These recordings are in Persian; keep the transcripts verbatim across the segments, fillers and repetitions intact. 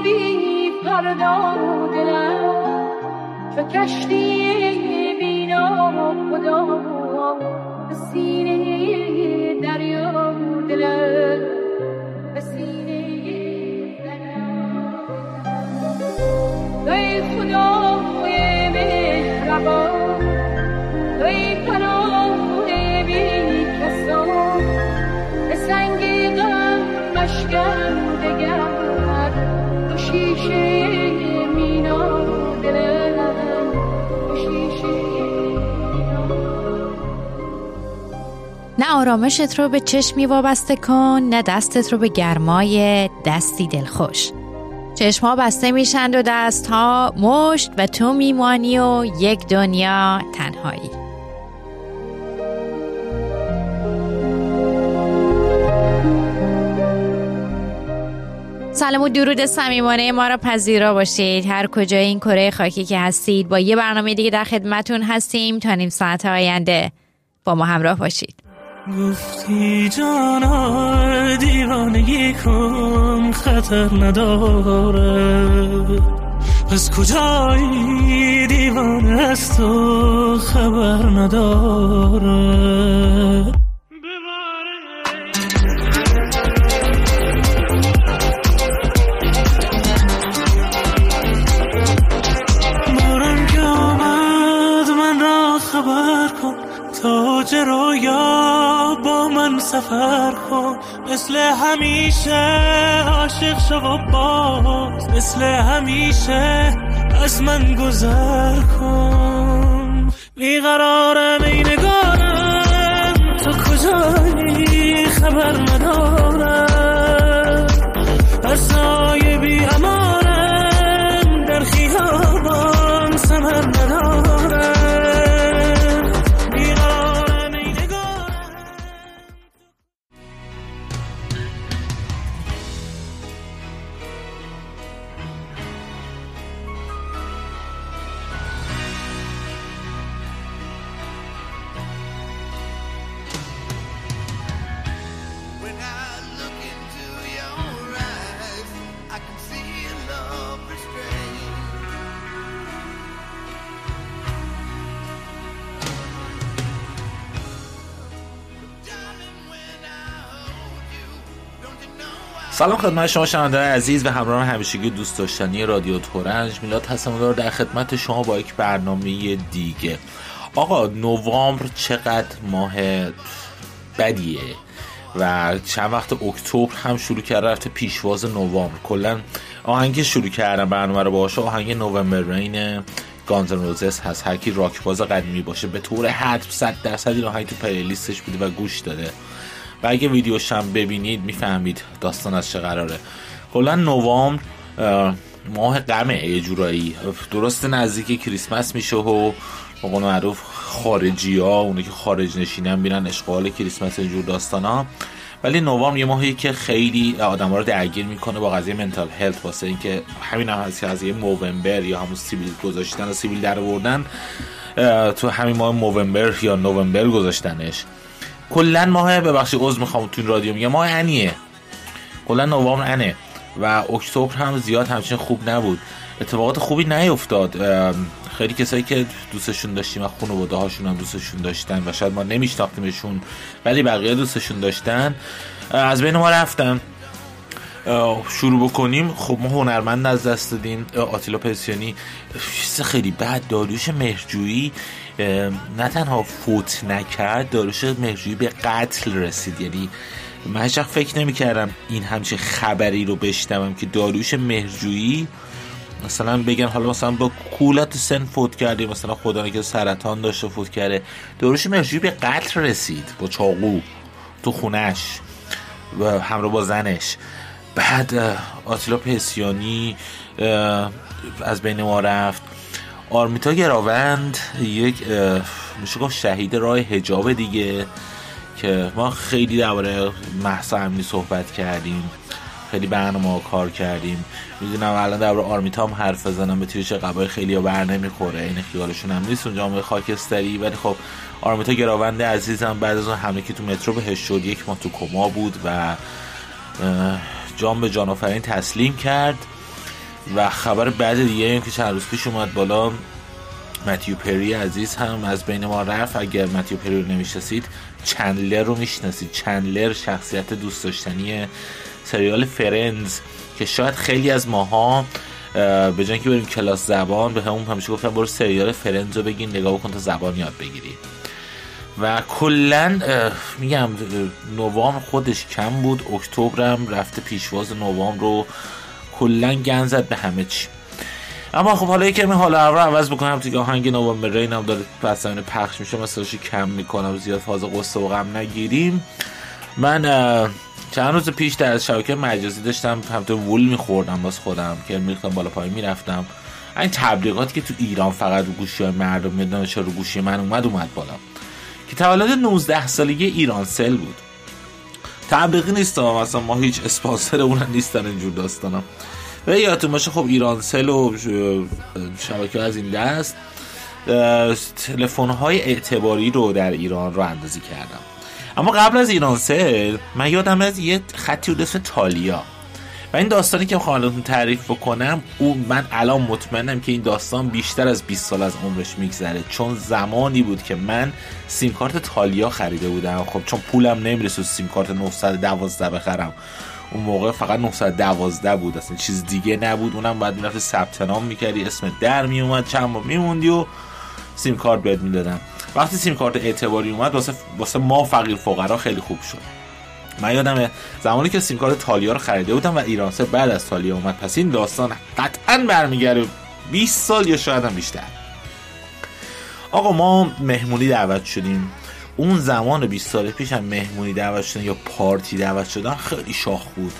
بی پردا دلم چو کشتی بینا خدا به سینه دریا دلم به سینه دریا ای خدای مهربان ای پناه بی کسان به سنگ غم مشکم دگر تو شیشه مینا دلم تو شیشه. نه آرامشت رو به چشمی وابسته کن، نه دستت رو به گرمای دستی دلخوش. چشم‌ها بسته میشند و دست‌ها مشت و تو میمانی و یک دنیا تنهایی. سلام و درود صمیمانه ما را پذیرا باشید. هر کجای این کره خاکی که هستید با یه برنامه دیگه در خدمتون هستیم تا نیم ساعت آینده. با ما همراه باشید. گفتی جانا دیوانگی کن خطر نداره، پس کجایی دیوانه است و خبر نداره. رویا با من سفر کن، مثل همیشه عاشق شو و باز مثل همیشه از من گذر کن. بیقرارم ای نگارم تو کجایی خبر ندارم، هر سایه بی امانم در خیابان سمر ندارم. سلام خدمت شما شنوندگان عزیز و همراهان همیشگی دوست داشتنی رادیو تورنج. میلاد هستم دار در خدمت شما با یک برنامه دیگه. آقا نوامبر چقدر ماه بدیه و چند وقت اکتبر هم شروع کرده رفته پیشواز نوامبر. کلا آهنگ شروع کردم برنامه رو باشه آهنگ نوامبر رین گانز اند روزز هست. هر کی راک باز قدیمی باشه به طور حتم صد درصد این آهنگ تو پلیلیستش بوده و گوش داده و اگه ویدیوش هم ببینید میفهمید داستان از چه قراره. کلا نوامبر ماه غمه یه جورایی، درست نزدیک کریسمس میشه و به قول معروف خارجی ها اونایی که خارج نشینن میرن اشغال کریسمس اینجور داستانا. ولی نوامبر یه ماهی که خیلی آدما رو درگیر میکنه با قضیه منتال هلت، واسه اینکه همین هم از قضیه نوامبر یا همون سیبیل گذاشتن و سیبیل درآوردن تو همین ماه نوامبر یا نوامبر گذاشتنش. کلا ماه ببخشید عذر میخوام تو این رادیو میگم ماه انیه. کلا نوامبر انه و اکتبر هم زیاد همچین خوب نبود، اتفاقات خوبی نیفتاد. خیلی کسایی که دوستشون داشتیم و خانواده هاشون هم دوستشون داشتن و شاید ما نمیشناختیمشون ولی بقیه دوستشون داشتن از بین ما رفتن. شروع بکنیم. خب ما هنرمند از دست دادیم، آتیلا پسیانی چیز خیلی بد. داریوش مهرجویی نه تنها فوت نکرد، داریوش مهرجویی به قتل رسید. یعنی من هیچ وقت فکر نمی کردم این همچین خبری رو بشنوم که داریوش مهرجویی مثلا بگن حالا مثلا با کولت سن فوت کرده، مثلا خدا نکنه سرطان داشته فوت کرده. داریوش مهرجویی به قتل رسید با چاقو تو خونش و همراه با زنش. بعد آتیلا پسیانی از بین ما رفت. آرمیتا گراوند یک میشه گفت شهید راه حجاب دیگه، که ما خیلی درباره مهسا امینی صحبت کردیم، خیلی برنامه کار کردیم. میدونم الان درباره آرمیتا هم حرف بزنم به تیرش قبای خیلی ها برنمیخوره، این خیالشون هم نیست اونجا هم خاکستری. ولی خب آرمیتا گراوند عزیزم بعد از اون حمله که تو مترو بهش شد یک ماه تو کما بود و جان به جانافرین تسلیم کرد. و خبر بعد دیگه هم که چند روز پیش اومد بالا، متیو پری عزیز هم از بین ما رفت. اگر متیو پری رو نمیشناسید، چندلر رو میشناسید. چندلر شخصیت دوست داشتنی سریال فرندز که شاید خیلی از ماها به جای اینکه بریم کلاس زبان، به همون همیشه گفتن برو سریال فرندز رو بگین نگاه بکن تا زبان یاد بگیری. و کلن میگم نوامبر خودش کم بود، اکتبرم رفته پیشواز نوامبر رو کلن گند زد به همه چی. اما خب حالا یکم حال هوا رو عوض بکنم دیگه، آهنگ نوامبر رینم داره پس زمین پخش میشه، مساژی کم میکنم زیاد فاز قصه و غم نگیریم. من چند روز پیش در شبکه مجازی داشتم همونطور وول میخوردم باز خودم که میرفتم بالا پایین میرفتم، این تبلیغاتی که تو ایران فقط رو گوشی مردم میدن چه رو گوشی من اومد اومد بالا، که تولد نوزده سالگی ایرانسل بود. تبلیغی نیست مثلا، ما هیچ اسپانسر اون نیستن اینجور داستانا. و یادتون باشه خب ایرانسل و شبکه از این دست تلفن‌های اعتباری رو در ایران رو اندازی کردم. اما قبل از ایرانسل من یادم از یه خطی بود اسم تالیا، و این داستانی که خالتون تعریف بکنم او من الان مطمئنم که این داستان بیشتر از بیست سال از عمرش میگذره، چون زمانی بود که من سیم کارت تالیا خریده بودم. خب چون پولم نمیرسید سیم کارت نهصد و دوازده بخرم، اون موقع فقط نهصد و دوازده بود، اصلا چیز دیگه نبود. اونم بعد میرفتی ثبت نام میکردی، اسم در میومد، چند ماه میموندی و سیم کارت بهت میدادن. وقتی سیم کارت اعتباری اومد واسه واسه ما فقیر فقرا خیلی خوب شد. من یادمه زمانی که سیم کارت تالیا رو خریده بودم و ایرانسل بعد از تالیا اومد، پس این داستان قطعاً برمیگره بیست سال یا شاید هم بیشتر. آقا ما مهمونی دعوت شدیم، اون زمان بیست سال پیش هم مهمونی دعوت شدن یا پارتی دعوت شدن خیلی شاخ بود.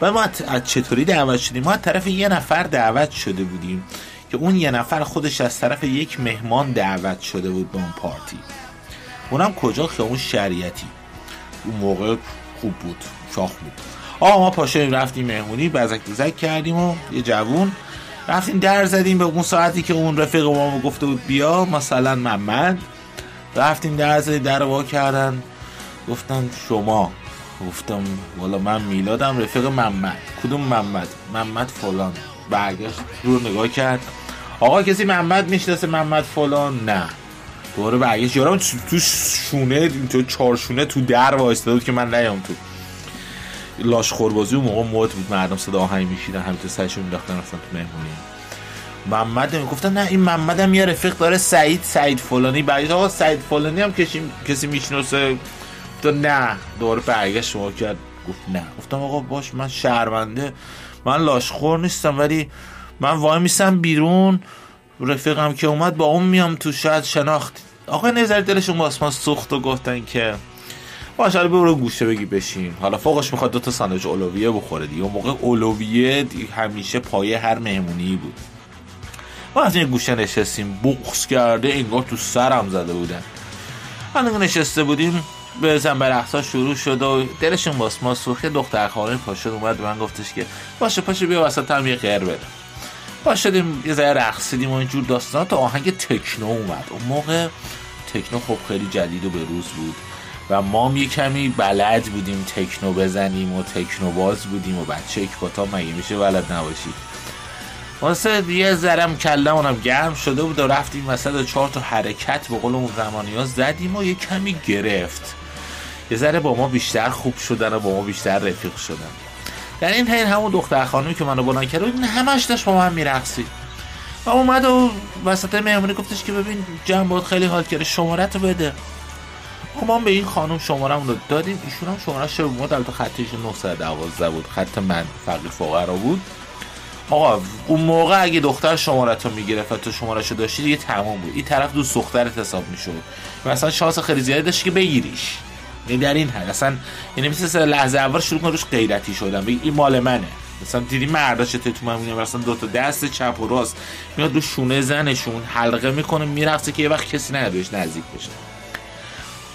و ما از چطوری دعوت شدیم؟ ما از طرف یه نفر دعوت شده بودیم که اون یه نفر خودش از طرف یک مهمان دعوت شده بود به اون پارتی. اونم کجا؟ خیابون شریعتی. اون موقع خوب بود، شاخ بود. آقا ما پاشو رفتیم مهمونی، بزک بزک کردیم و یه جوون رفتیم در زدیم به اون ساعتی که اون رفیق ما گفته بود بیا، مثلا محمد. رفتیم در از در وا کردن، گفتن شما، گفتم والا من میلادم، رفیق محمد. کدوم محمد؟ محمد فلان. برگشت رو نگاه کرد، آقا کسی محمد میشناسه محمد فلان؟ نه. دوباره برگشت، یارم تو شونه تو چارشونه تو در وایساده بود که من نیام تو. لاش خوربازی اون موقع موت بود، مردم صدا آهنگ میشیدن، همینطور سرشو مینداختن رفتن تو مهمونی. محمد میگفتن نه این محمد هم یه رفیق داره، سعید سعید فلانی. بعد آقا سعید فلانی هم کسی کسی میشناسه؟ تو نه. دوباره برگشت شما کرد، گفت نه. گفتم آقا باش، من شرمنده، من لاشخور نیستم، ولی من وای میسم بیرون، رفیقم که اومد با اون میام تو، شاید شناخت. آقا نظری دلشون واسه من سوخت و گفتن که باشه حالا برو گوشه بگی بشین، حالا فوقش میخواد دو تا ساندویچ اولویه بخوره دیگه. اون موقع اولویه همیشه پایه هر مهمونی بود. ما از این گوشه نشستیم، بغض کرده انگار تو سرم زده بودن. ما نشسته بودیم، به زنبرقصا شروع شد و دلشون باس ما سوخت. دختر خاله پاشد اومد و من گفتش که باشه پاشو بیا وسط هم یه غیر بده. پاشدیم یه ذره رقصیدیم و اینجور داستانا تا آهنگ تکنو اومد. اون موقع تکنو خب خیلی جدید و بروز بود و ما هم یه کمی بلد بودیم تکنو بزنیم و تکنو باز بودیم و بچه اکباتا مگه میشه بلد نباشید. واسه یه ذرم کلمونم گرم شده بود و رفتیم مثلا چهار تا حرکت به قول اون زمانی ها زدیم و یه کمی گرفت، یه ذره با ما بیشتر خوب شدن و با ما بیشتر رفیق شدن. در این حین همون دختر خانومی که منو بلند کرد این همش داشت با من میرقصید و اومد و وسط مهمونی گفتش که ببین جنبات خیلی حال کرده، شماره‌تو بده. ما به این خانم شماره‌مون رو دادیم، ایشون هم شماره‌اش رو بود. البته خطش نهصد و دوازده بود، خط من فقیر فقرا بود. آقا اون موقع اگه دختر شمارتو میگرفت و تو شمارشو داشتی دیگه تمام بود، این طرف دوست دخترت حساب میشد، مثلا شانس خیلی زیادی داشتی که بگیریش. این در این حد اصلا یعنی مثلا لحظه اول شروع کردن روش غیرتی شدن، بگی این مال منه. مثلا دیدی مردا چه تو من میام مثلا دو تا دست چپ و راست میاد رو شونه زنشون حلقه میکنه میرقصه که یه وقت کسی ندوش نزدیک بشه.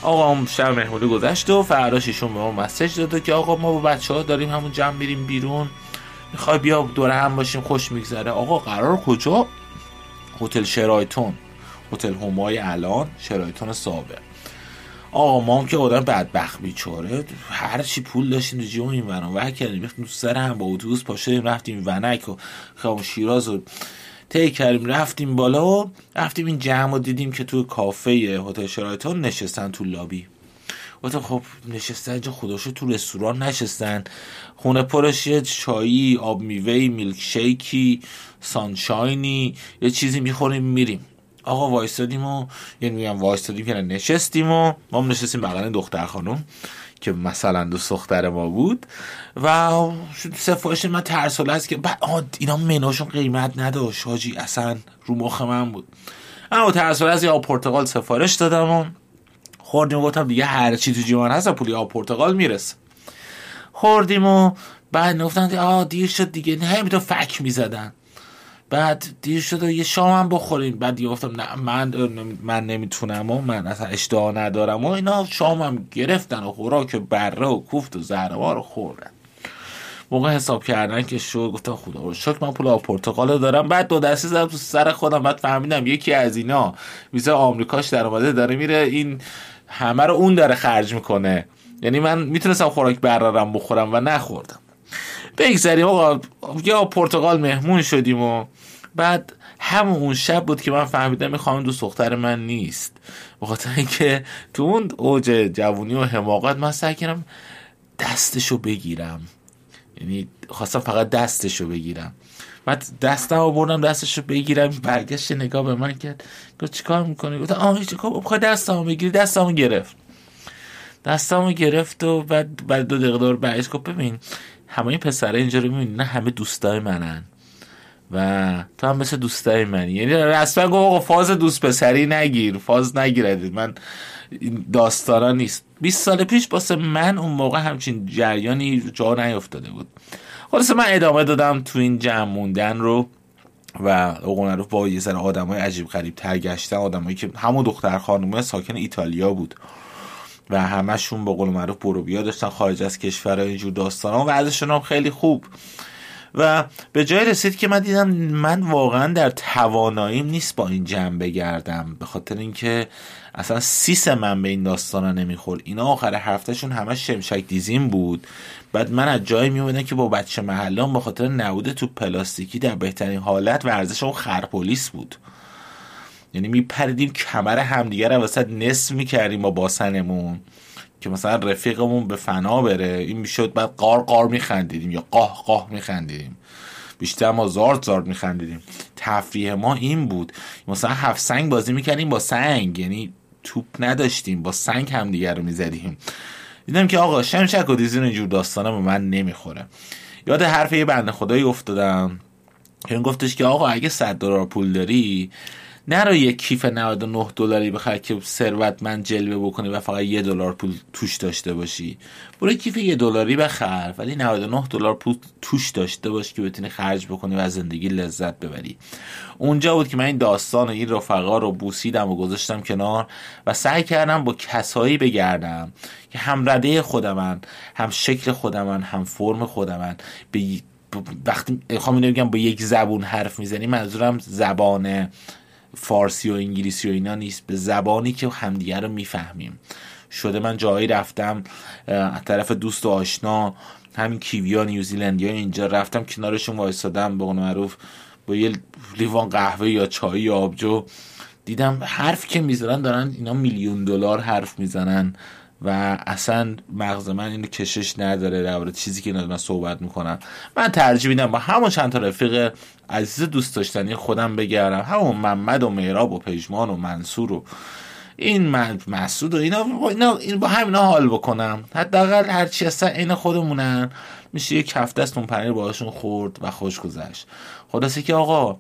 آقا هم شب مهمونی گذشت و فرداش ایشون به ما مسیج داد که آقا ما با بچه‌ها داریم همون جمع میریم بیرون، میخوای بیا دور هم باشیم خوش میگذره. آقا قرار کجا؟ هتل شرایتون، هتل همای الان، شرایتون سابق. آقا ما هم که آدم بدبخت بیچاره هر چی پول داشتیم تو جیبمون این ورا ور کردیم، رفتیم تو سر هم با اتوبوس پاشدیم رفتیم ونک و خیابون شیراز و تی کردیم رفتیم بالا و رفتیم این جمع رو دیدیم که تو کافه هتل شرایتون نشستن تو لابی. وقتی خب نشستن جا خودشو تو رستوران نشستن، خونه پرش یه چایی، آب میوهی، میلک شیکی، سانشاینی، یه چیزی میخوریم میریم. آقا وایستادیم و یعنی میگم وایستادیم که نشستیم و ما هم نشستیم بغل دختر خانم که مثلا دوست دختر ما بود و سفارش من ترساله است که اینا منوشون قیمت نداشت حاجی، اصلا رو مخ من بود. اما ترساله از یه آب پرتقال سفارش دادم و خوردیم و گفتم دیگه هر چی تو جیبم هست پولی آب پرتقال میرسه. خوردیم و بعد گفتن آ دیر شد دیگه، نه همینطور فک میزدن. بعد دیر شد و یه شام هم بخوریم. بعد دیگه گفتم نه من من نمیتونم و من اصلا اشتها ندارم و اینا. شام هم گرفتن و خوراک بره و کوفت و زهرمار رو خوردن. موقع حساب کردن که شد گفتم خدا رو شکر من پول آب پرتقال دارم. بعد دو دستی زدم تو سر خودم. بعد فهمیدم یکی از اینا ویزا آمریکاش در اومده داره میره این همه رو اون داره خرج میکنه، یعنی من میتونستم خوراک برارم بخورم و نخوردم. بگذاریم آقا یا پرتغال مهمون شدیم و بعد همون اون شب بود که من فهمیدم میخوام دوست دختر من نیست، بخاطر اینکه تو اون اوج جوونی و حماقت من سعی کردم دستشو بگیرم، یعنی خواستم فقط دستشو بگیرم. بعد دستم آوردم دستشو بگیرم، برگشت نگاه به من کرد گفت چیکار میکنی؟ گفتم آه هیچ چیکار، میخواد دستمو بگیری. دستمو گرفت دستمو گرفت و بعد بعد دو دقیقه دور برگشت گفت ببین همه این پسره اینجا رو میبینی نه همه دوستای منن و تو هم مثل دوستای منی، یعنی رسما گفت آقا فاز دوست پسری نگیر، فاز نگیرید من داستانا نیست. بیست سال پیش واسه من اون موقع همچین جریانی جا نیافتاده بود. خلاص من ادامه دادم تو این جمع موندن رو و اون رو با یه سر آدمای عجیب غریب تر گشتن، آدمایی که همون دختر خانومه ساکن ایتالیا بود و همشون به قول معروف بروبیا داشتن، خارج از کشور اینجور داستانا و ازشون هم خیلی خوب. و به جای رسید که من دیدم من واقعا در تواناییم نیست با این جمع بگردم، به خاطر اینکه اصلا سیس من به این داستانا نمیخورد. اینا آخر هفتهشون همه شمشک دیزین بود. بعد من از جایی میومدم که با بچه محلام به خاطر نبود تو پلاستیکی در بهترین حالت ورزشمون خرپولیس بود، یعنی میپریدیم کمر همدیگه رو وسط نصف میکردیم با باسنمون که مثلا رفیقمون به فنا بره این میشد. بعد قار قار میخندیدیم یا قاه قاه میخندیدیم، بیشتر ما زارد زارد میخندیدیم. تفریح ما این بود. مثلا هفت سنگ بازی میکردیم با سنگ، یعنی توپ نداشتیم با سنگ همدیگه رو میزدیم. دیدم که آقا شمشک و دیزین اینجور داستانا به من نمیخوره. یاد حرف یه بنده خدایی افتادم که اون گفتش که آقا اگه صد دلار پول داری نرو یک کیف نود و نه دلاری بخری که ثروتمند جلوه بکنی و فقط یه دلار پول توش داشته باشی. برو کیف یه دلاری بخر ولی نود و نه دلار پول توش داشته باش که بتونی خرج بکنی و از زندگی لذت ببری. اونجا بود که من این داستان و این رفقا رو بوسیدم و گذاشتم کنار و سعی کردم با کسایی بگردم که هم رده خودمن، هم شکل خودمن، هم فرم خودمن. به وقتی میخوام بگم با یک زبون حرف میزنی منظورم زبانه فارسی و انگلیسی و اینا نیست، به زبانی که همدیگه رو میفهمیم. شده من جایی رفتم از طرف دوست و آشنا همین کیویا نیوزیلندیا اینجا رفتم کنارشون وایسادم به قول معروف با یه لیوان قهوه یا چای یا آبجو، دیدم حرف که میزنن دارن اینا میلیون دلار حرف میزنن و اصلا مغز من اینو کشش نداره درباره چیزی که اینا صحبت میکنن. من ترجیح میدم با همون چند تا رفیق عزیز دوست داشتنی خودم بگردم، همون محمد و مهراب و پژمان و منصور و این مسعود و اینا با همینا حال بکنم. حداقل هر چی هستن عین خودمونن، میشه یک هفته است اون پنیر باهاشون خورد و خوش گذشت. خلاصه که آقا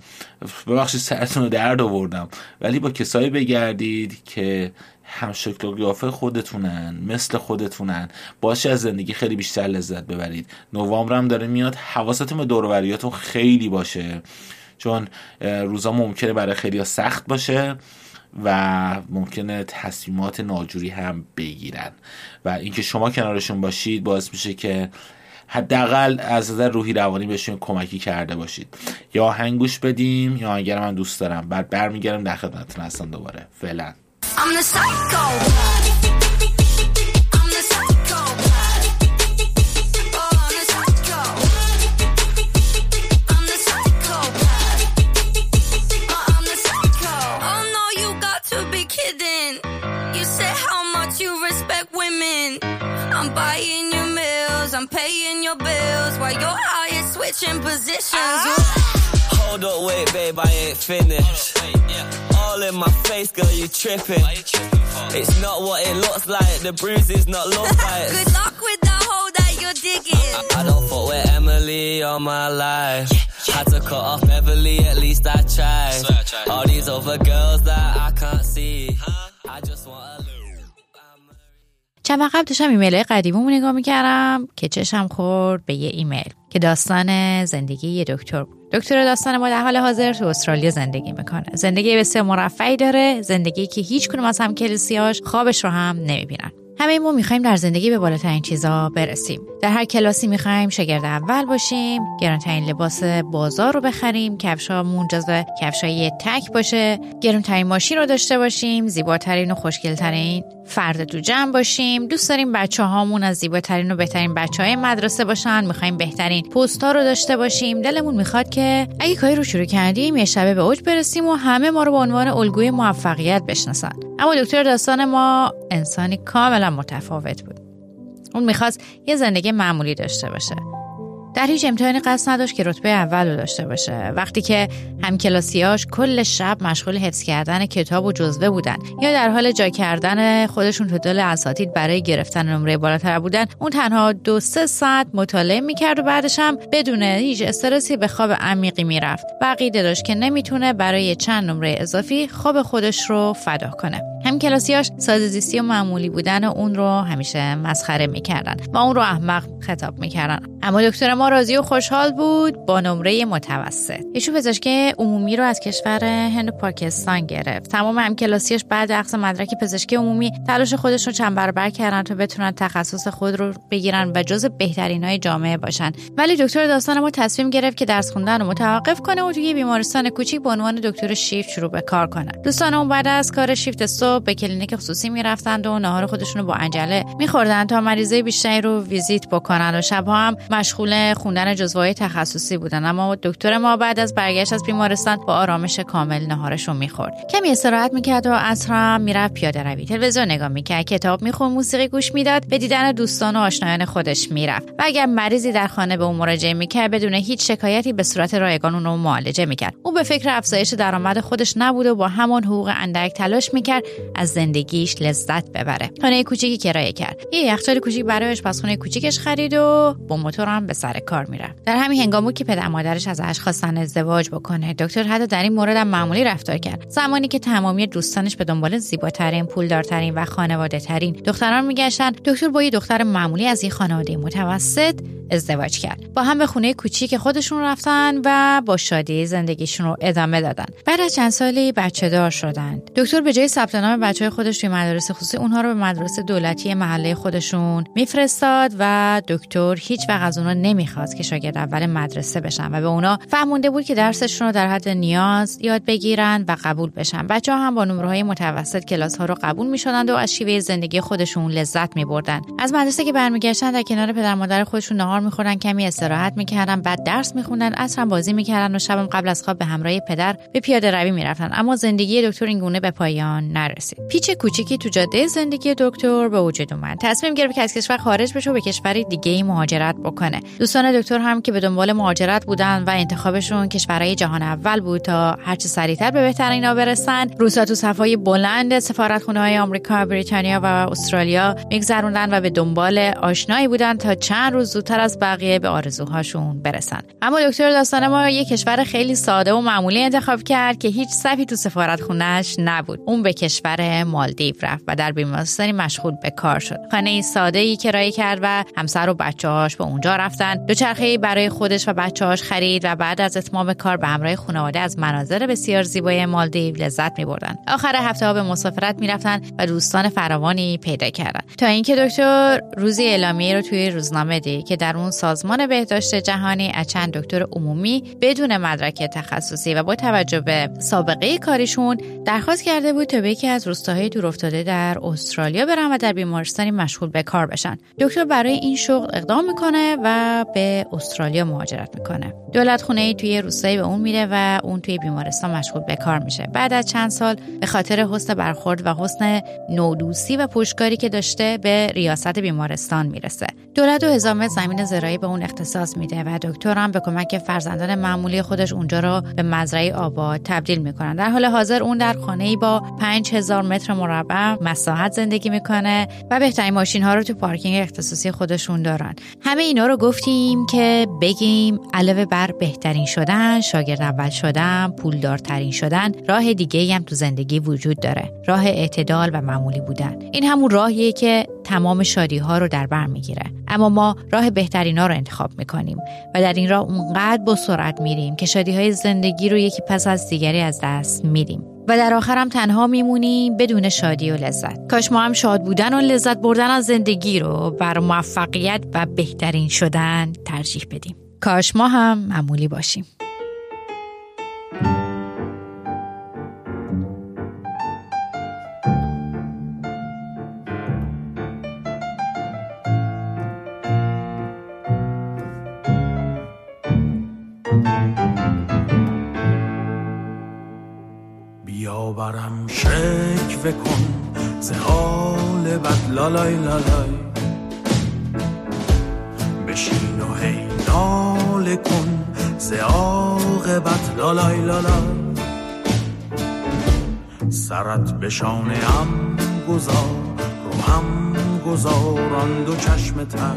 ببخشید سرتون رو درد آوردم، ولی با کسایی بگردید که همشکل و قیافه خودتونن، مثل خودتونن، باشه از زندگی خیلی بیشتر لذت ببرید. نوامبر هم داره میاد، حواستون به دور و بریاتون خیلی باشه، چون روزا ممکنه برای خیلیا سخت باشه و ممکنه تصمیمات ناجوری هم بگیرن و اینکه شما کنارشون باشید باعث میشه که حداقل از نظر روحی روانی بهشون کمکی کرده باشید. یا هنگوش بدیم یا اگر من دوست دارم بعد برمیگردم در خدمتتون هستم دوباره. فعلا I'm the psycho. I'm the psycho. Oh, I'm the psycho. I'm the psycho. Oh, I'm the psycho. Oh no, you got to be kidding. You said how much you respect women. I'm buying your meals, I'm paying your bills while your eye is switching positions. Ah. Hold up, wait, babe, I ain't finished. Hold up, wait, yeah. All in my face, girl, you tripping. Why you tripping for? It's not what it looks like. The bruise is not love bites. Good luck with the hole that you're digging. I, I, I don't fuck with Emily all my life. Yeah, yeah. Had to cut off Beverly, at least I tried. I I tried. All these other girls that I can't see. Huh? I just want to lose. چند وقت قبل داشتم ایمیل‌های قدیمیمو نگاه میکردم که چشم خورد به یه ایمیل که داستان زندگی یه دکتر بود. دکتر داستان ما در حال حاضر تو استرالیا زندگی میکنه. زندگی بسیار مرفعی داره، زندگی که هیچ کدوم از همکلاسی‌هاش خوابش رو هم نمیبینن. همه ما میخوایم در زندگی به بالاترین چیزا برسیم. در هر کلاسی میخوایم شاگرد اول باشیم، گرانترین لباس بازار رو بخریم، کفشامون جزو کفشای تک باشه، گرانترین ماشین رو داشته باشیم، زیباترین و خوشگلترین فرد تو جمع باشیم، دوست داریم بچه‌هامون از زیباترین و بهترین بچه‌های مدرسه باشن، میخوایم بهترین پست‌ها رو داشته باشیم، دلمون میخواد که اگه کاری رو شروع کردیم یه شبه به اوج برسیم و همه ما رو به عنوان الگوی موفقیت بشناسن. اما دکتر داستان ما انسانی کاملا متفاوت بود. اون میخواست یه زندگی معمولی داشته باشه. در هیچ امتحانی قصد نداشت که رتبه اول رو داشته باشه. وقتی که همکلاسیاش کل شب مشغول حفظ کردن کتاب و جزوه بودن یا در حال جا کردن خودشون تو دل اساتید برای گرفتن نمره بالاتر بودن، اون تنها دو سه ساعت مطالعه میکرد و بعدش هم بدون هیچ استرسی به خواب عمیقی میرفت و عقیده داشت که نمیتونه برای چند نمره اضافی خواب خودش رو فدا کنه. همکلاسیاش ساده‌زیستی و معمولی بودن اون رو همیشه مسخره میکردن و اون رو احمق خطاب میکردن. اما دکتر ما راضی و خوشحال بود با نمره متوسط. ایشون پزشکی عمومی رو از کشور هند و پاکستان گرفت. تمام همکلاسیاش بعد از مدرک پزشکی عمومی تلاش خودشون چند برابر کردن تا بتونن تخصص خود رو بگیرن و جزو بهترینای جامعه باشن. ولی دکتر داستان ما تصمیم گرفت که درس خوندن رو متوقف کنه و توی بیمارستان کوچیک به عنوان دکتر شیفت شروع به کار کنه. دوستان اون بعد از کار شیفت صبح به کلینیک خصوصی میرفتند و ناهار خودشون رو با عجله می‌خوردن تا مریضای بیشتری رو ویزیت بکنن و شب‌ها هم مشغول خوندن جزوه‌های تخصصی بودن. اما دکتر ما بعد از برگشت از بیمارستان با آرامش کامل ناهارش رو می‌خورد، کمی استراحت می‌کرد و عصر هم میرفت پیاده روی، تلویزیون نگاه می‌کرد، کتاب می‌خوند، موسیقی گوش میداد، به دیدن دوستان و آشنایان خودش میرفت و اگر مریضی در خانه به او مراجعه می‌کرد بدون هیچ شکایتی به صورت رایگان اون رو معالجه می‌کرد. او به فکر افزایش درآمد خودش نبود و با همان حقوق اندک تلاش می‌کرد از زندگیش لذت ببره. خانه کوچیکی کرایه کرد، یه یخچال کوچیک برای آشپزخونه کوچیکش خرید و با موتور هم به سر کار میره. در همین هنگام بود که پدر مادرش ازش خواستن ازدواج بکنه. دکتر حتی در این مورد هم معمولی رفتار کرد، زمانی که تمامی دوستانش به دنبال زیباترین، پولدارترین و خانواده‌ترین دختران میگشتن، دکتر با یه دختر معمولی از یه خانواده متوسط ازدواج کرد. با هم به خونه کوچیک خودشون رفتن و با شادی زندگیشون رو ادامه دادن. بعد از چند سالی بچه‌دار شدن. دکتر به جای ثبت نام بچه‌های خودش توی مدارس خصوصی، اونها رو به مدرسه دولتی محله خودشون میفرستاد و دکتر هیچ وقت از اونها نمیخواست که شاگرد اول مدرسه بشن و به اونا فهمونده بود که درسشون رو در حد نیاز یاد بگیرن و قبول بشن. بچه‌ها هم با نمره‌های متوسط کلاس‌ها رو قبول می‌شدند و از شیوه زندگی خودشون لذت می‌بردن. از مدرسه که برمیگشتن در کنار پدر مادر خودشون نهار می‌خوردن، کمی استراحت می‌کردن، بعد درس می‌خوندن، عصر هم بازی می‌کردن و شب هم قبل از خواب به همراه پدر به پیاده‌روی می‌رفتن. اما زندگی دکتر این گونه به پایان نرسید. پیچ کوچیکی تو جاده زندگی دکتر به وجود اومد. تصمیم گرفت که از کشور خارج بشه و به کشوری دیگه‌ای مهاجرت بکنه. بکنه. دوستان دکتر هم که به دنبال مهاجرت بودن و انتخابشون کشورهای جهان اول بود تا هر چه سریعتر به بهترینا برسن، روزها تو صفای بلند سفارتخونه‌های آمریکا، بریتانیا و استرالیا می‌گذروندن و به دنبال آشنایی بودن تا چند روز زودتر از بقیه به آرزوهاشون برسن. اما دکتر داستان ما یک کشور خیلی ساده و معمولی انتخاب کرد که هیچ صفی تو سفارتخونه‌اش نبود. اون به کشور مالدیو رفت و در بیمارستانی مشغول به کار شد. خانه‌ای ساده‌ای کرایه کرد و همسر و بچه‌هاش به اونجا رفتن. دوچرخه‌ای برای خودش و بچه‌هاش خرید و بعد از اتمام کار به همراه خانواده از مناظر بسیار زیبای مالدیو لذت می‌بردن. آخر هفته‌ها به مسافرت می‌رفتن و دوستان فراوانی پیدا کردن. تا اینکه دکتر روزی اعلامیه رو توی روزنامه دید که در اون سازمان بهداشت جهانی از چند دکتر عمومی بدون مدرک تخصصی و با توجه به سابقه کاریشون درخواست کرده بود تا به یکی از روستاهای دورافتاده در استرالیا برن و در بیمارستانی مشغول به کار بشن. دکتر برای این شغل اقدام میکنه و به استرالیا مهاجرت میکنه. دولت خونه‌ای توی روستایی به اون میره و اون توی بیمارستان مشغول به کار میشه. بعد از چند سال به خاطر حسن برخورد و حسن نودوسی و پشتکاری که داشته به ریاست بیمارستان میرسه. دولت و حزام زمین زراعی به اون اختصاص میده و دکتر هم به کمک فرزندان معمولی خودش اونجا رو به مزرعه آباد تبدیل میکنن. در حال حاضر اون در خانه‌ای با پنج هزار متر مربع مساحت زندگی میکنه و بهترین ماشین‌ها رو تو پارکینگ اختصاصی خودشون دارن. همه اینا رو گفتیم که بگیم علاوه بر بهترین شدن، شاگرد اول شدن، پولدارترین شدن، راه دیگه‌ای هم تو زندگی وجود داره. راه اعتدال و معمولی بودن. این همون راهیه که تمام شادی‌ها رو در بر میگیره. اما ما راه بهترینا رو انتخاب میکنیم و در این راه اونقدر با سرعت میریم که شادی‌های زندگی رو یکی پس از دیگری از دست میدیم و در آخر هم تنها میمونیم بدون شادی و لذت. کاش ما هم شاد بودن و لذت بردن از زندگی رو بر موفقیت و بهترین شدن ترجیح بدیم. کاش ما هم معمولی باشیم. برم شکوه کن ز حال بد لالای لالای، بشین و هی ناله کن ز عاقبت لالای لالای، سرت به شانه هم گذار رو هم گذاران دو چشم تر،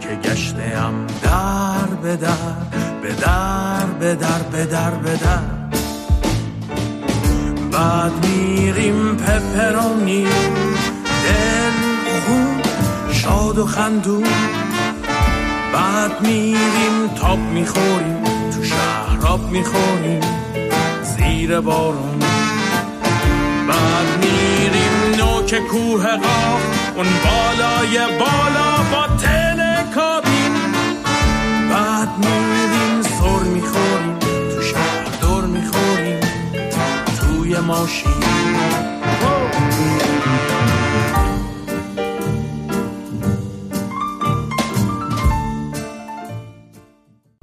که گشته هم در به در به در به در به در به در، بعد میریم پپرانی دل خون شاد و خندون، بعد میریم تاب میخوریم تو شهراب میخوریم زیر بارون، بعد میریم نوک کوه قاف اون بالای بالا با تل کابین، بعد میریم سر میخوریم تو شهر دور میخوریم ماشین.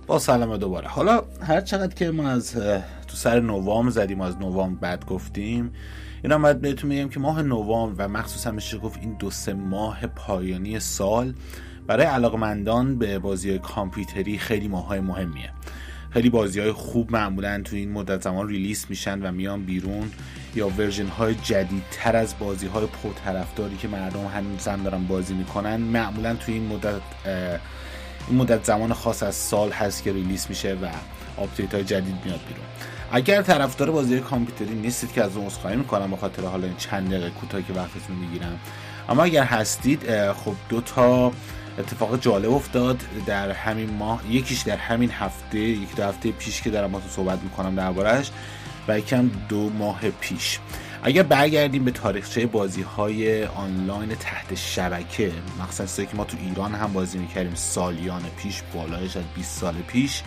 با سلام دوباره. حالا هر چقدر که ما از تو سر نوامبر زدیم، از نوامبر بعد گفتیم، اینا باید بهتون میگم که ماه نوامبر و مخصوصا میشه گفت این دو سه ماه پایانی سال برای علاقمندان به بازی‌های کامپیوتری خیلی ماه‌های مهمیه. خیلی بازی‌های خوب معمولاً تو این مدت زمان ریلیس میشن و میان بیرون، یا ورژن‌های جدیدتر از بازی‌های پرطرفداری که مردم هنوزم دارن بازی میکنن معمولاً تو این مدت این مدت زمان خاص از سال هست که ریلیس میشه و آپدیت‌های جدید میاد بیرون. اگر طرفدار بازی‌های کامپیوتری نیستید که از اون عذرخواهی می‌کنم به خاطر حالا این چند دقیقه کوتاهی که وقتتون میگیرم، اما اگر هستید خب دو تا اتفاق جالب افتاد در همین ماه، یکیش در همین هفته، یک دو هفته پیش که دارم با تو صحبت میکنم دربارش و یکم دو ماه پیش. اگر برگردیم به تاریخچه بازی های آنلاین تحت شبکه، مخصوصا چیزایی که ما تو ایران هم بازی میکردیم سالیان پیش، بالایش از بیست سال پیش،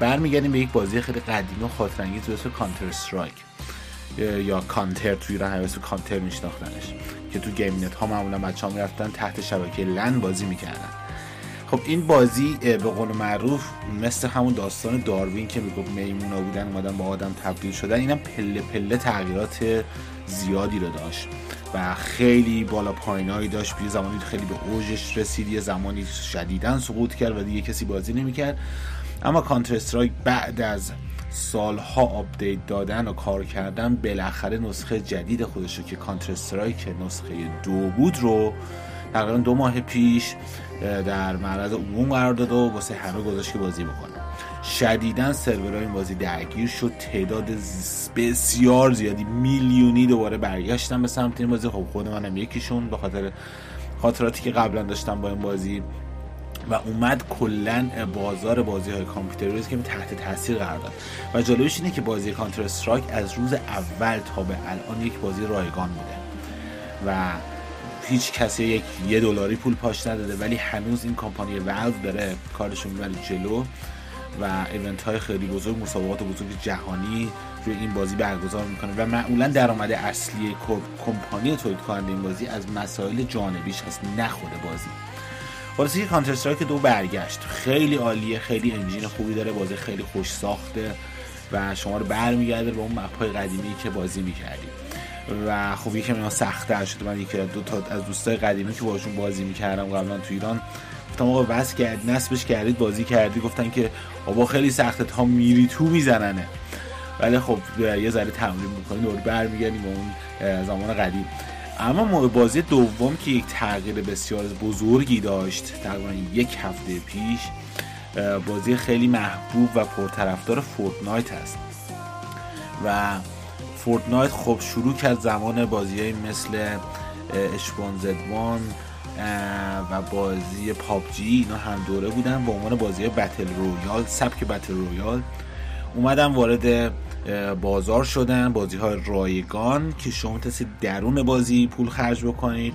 برمیگردیم به یک بازی خیلی قدیمی و خاطرانگیز به اسم کانتر استرایک یا کانتر، تو ایران هم اسم کانتر میشناختنش، که تو گیم نت ها معمولا بچه‌ها میرفتن تحت شبکه لن بازی میکردن. خب این بازی به قول معروف مثل همون داستان داروین که میگفت میمونا بودن اومدن با آدم تبدیل شدن، اینم پله پله تغییرات زیادی رو داشت و خیلی بالا پایینایی داشت. یه زمانی خیلی به اوجش رسید، یه زمانی شدیداً سقوط کرد و دیگه کسی بازی نمی‌کرد. اما کانتر استرایک بعد از سالها آپدیت دادن و کار کردن بالاخره نسخه جدید خودش رو که کانتر استرایک نسخه دو بود رو تقریبا دو ماه پیش در معرض عموم قرار داد و واسه همه گذاشت که بازی بکنه. شدیداً سرورهای این بازی درگیر شد، تعداد بسیار زیادی میلیونی دوباره برگشتن به سمت این بازی. خب خود منم یکیشون به خاطر خاطراتی که قبلا داشتم با این بازی و اومد کلن بازار بازی های کامپیوتری که تحت تاثیر قرار داد. و جالبش اینه که بازی کانتر استرایک از روز اول تا به الان یک بازی رایگان بوده و هیچ کسی یک یه دلاری پول پاش نداده، ولی هنوز این کمپانی Valve داره کارشون میبره جلو و ایونت های خیلی بزرگ، مسابقات بزرگ جهانی روی این بازی برگزار میکنه و معمولا درآمد اصلی کمپانی تولید کننده این بازی از مسائل جانبیش هست، نه خود بازی. واسه کانتر استرایک دو برگشت، خیلی عالیه، خیلی انجین خوبی داره، بازی خیلی خوش ساخته و شما رو برمیگرده به اون مپ‌های قدیمی که بازی میکردیم و خب یکم اینا سخت‌تر شده. من یکی دو تا از دوستای قدیمی که باشون بازی میکردم قبلا تو ایران گفتم آقا بس کرد نصبش کردید بازی کردی، گفتن که آقا خیلی سخته تا میری تو میزننه، ولی خب یه ذره تمرین می‌کنید دور برمیگردیم به اون زمان قدیم. اما بازی دوم که یک تغییر بسیار بزرگی داشت تقریبا یک هفته پیش، بازی خیلی محبوب و پرطرفدار فورتنایت هست و فورتنایت خب شروع کرد زمان بازی‌های مثل اچ وان زد وان و بازی پابجی، اینا هم دوره بودن، به عنوان بازی بتل رویال، سبک بتل رویال اومدن وارد بازار شدن، بازی های رایگان که شما میتونید درون بازی پول خرج بکنید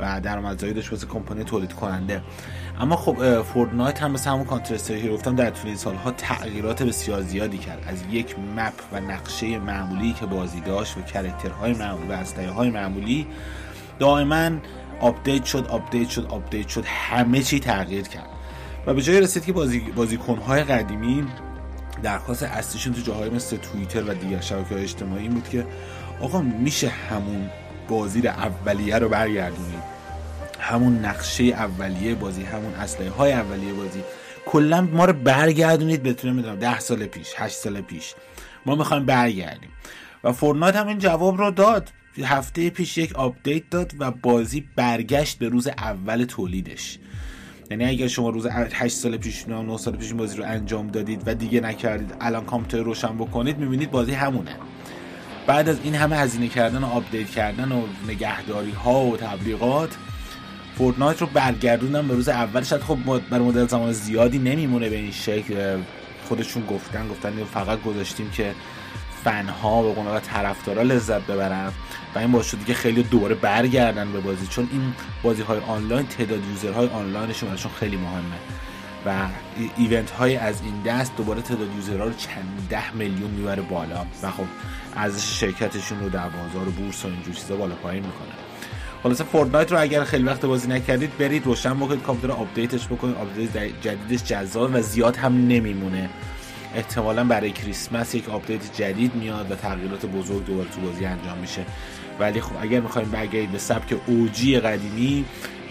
و درآمدزایی داشت واسه کمپانی تولید کننده. اما خب فورتنایت هم مثل همون کانتر استرایک گفتم در طول سالها تغییرات بسیار زیادی کرد، از یک مپ و نقشه معمولی که بازی داشت و کاراکترهای معمولی و اسلحه‌های معمولی دائما آپدیت شد آپدیت شد آپدیت شد همه چی تغییر کرد و به جای رسید که بازی بازیکن‌های قدیمی درخواست اصلیشون تو جاهای مثل توییتر و دیگر شبکه‌های اجتماعی بود که آقا میشه همون بازی رو اولیه رو برگردونیم، همون نقشه اولیه بازی، همون اسلحه‌های اولیه بازی، کلا ما رو برگردونید بتونیم میدونم ده سال پیش هشت سال پیش ما میخوایم برگردیم. و فورتنایت هم این جواب رو داد، هفته پیش یک آپدیت داد و بازی برگشت به روز اول تولیدش. یعنی اگر شما روز هشت سال پیش نه نه سال پیش بازی رو انجام دادید و دیگه نکردید الان کامپیوتر روشن بکنید میبینید بازی همونه، بعد از این همه هزینه کردن و آپدیت کردن و نگهداری ها و تبلیغات فورتنایت رو برگردوندن به روز اول. شاید خب برای مدت زمان زیادی نمیمونه به این شکل، خودشون گفتن گفتن فقط گذاشتیم که فنها و قناعت طرفدارا لذت ببرن و این باعث شد دیگه خیلی دوباره برگردن به بازی، چون این بازی‌های آنلاین تعداد یوزرهای آنلاینشون براشون خیلی مهمه و ایونت‌های از این دست دوباره تعداد یوزرها رو چند ده میلیون میبره بالا و خب ارزش شرکتشون رو در بازار بورس و اینجور چیزا بالا پایین میکنه. خلاصه فورتنایت رو اگر خیلی وقت بازی نکردید برید روشن بکنید کامپیوتر، آپدیتش بکنید، آپدیت جدیدش جذاب و زیاد هم نمیمونه، احتمالاً برای کریسمس یک آپدیت جدید میاد و تغییرات بزرگ دوباره تو بازی انجام میشه. ولی خب اگر میخوایم برگردید به سبک اوجی قدیمی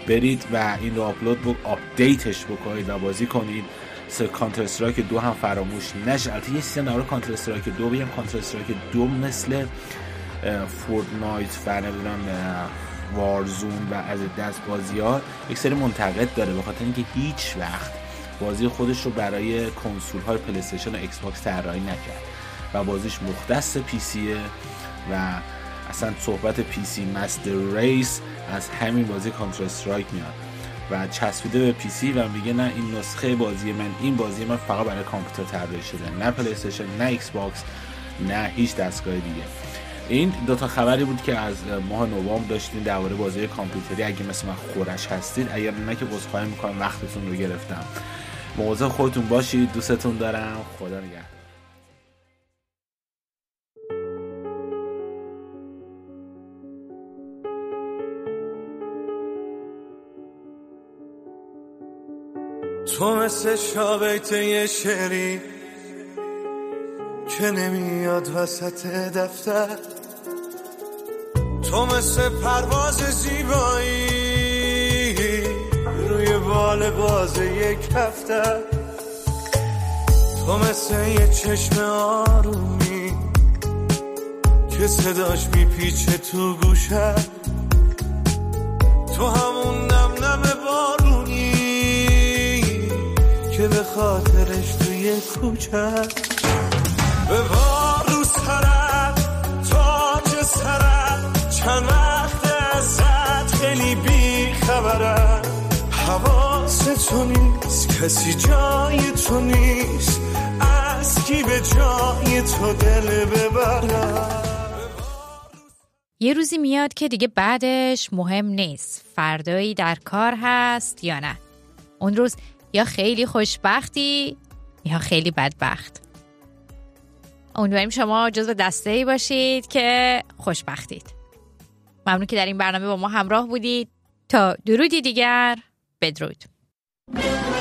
برید و این رو آپلود بک آپدیتش بکنید و بازی کنید. سر کانتر استرایک دو هم فراموش نشه. البته یه سیستم نوار کانتر استرایک دو بگم، کانتر استرایک دو مثل فورتنایت و نمیدونم وارزون و از دست بازی‌ها یک سری منتقد داره به خاطر اینکه هیچ وقت بازی خودش رو برای کنسول های پلی استیشن و ایکس باکس طراحی نکرد و بازیش مختص پی سیه و اصلا صحبت پی سی مستر ریس از همین بازی کانتر استرایک میاد و چسبیده به پی سی و میگه نه این نسخه بازی من، این بازی من فقط برای کامپیوتر طراحی شده، نه پلی استیشن نه ایکس باکس نه هیچ دستگاه دیگه. این دو تا خبری بود که از ماه نوامبر داشتیم درباره بازی کامپیوتری. اگه مثل من خورش هستید، اگر نه که عذرخواهی می‌کنم وقتتون رو گرفتم. موضوع خودتون باشید، دوستتون دارم، خدا نگهدار. تو مثل شابیت یه شری که نمیاد وسط دفتر، تو مثل پرواز زیبایی روی بال باز یک کفتر، تو مثل یه چشم آرومی که صداش میپیچه تو گوشم، تو همون نم نم بارونی که به خاطرش توی کوچم، به بار رو سرم تاج سرم، چند وقت ازت خیلی بی خبرم، حواست تو نیست کسی جای تو نیست، از کی به جای تو دل ببرم. یه روزی میاد که دیگه بعدش مهم نیست فردایی در کار هست یا نه، اون روز یا خیلی خوشبختی یا خیلی بدبخت. امیدواریم شما جزو دسته‌ای باشید که خوشبختید. ممنون که در این برنامه با ما همراه بودید. تا درودی دیگر، بدرود.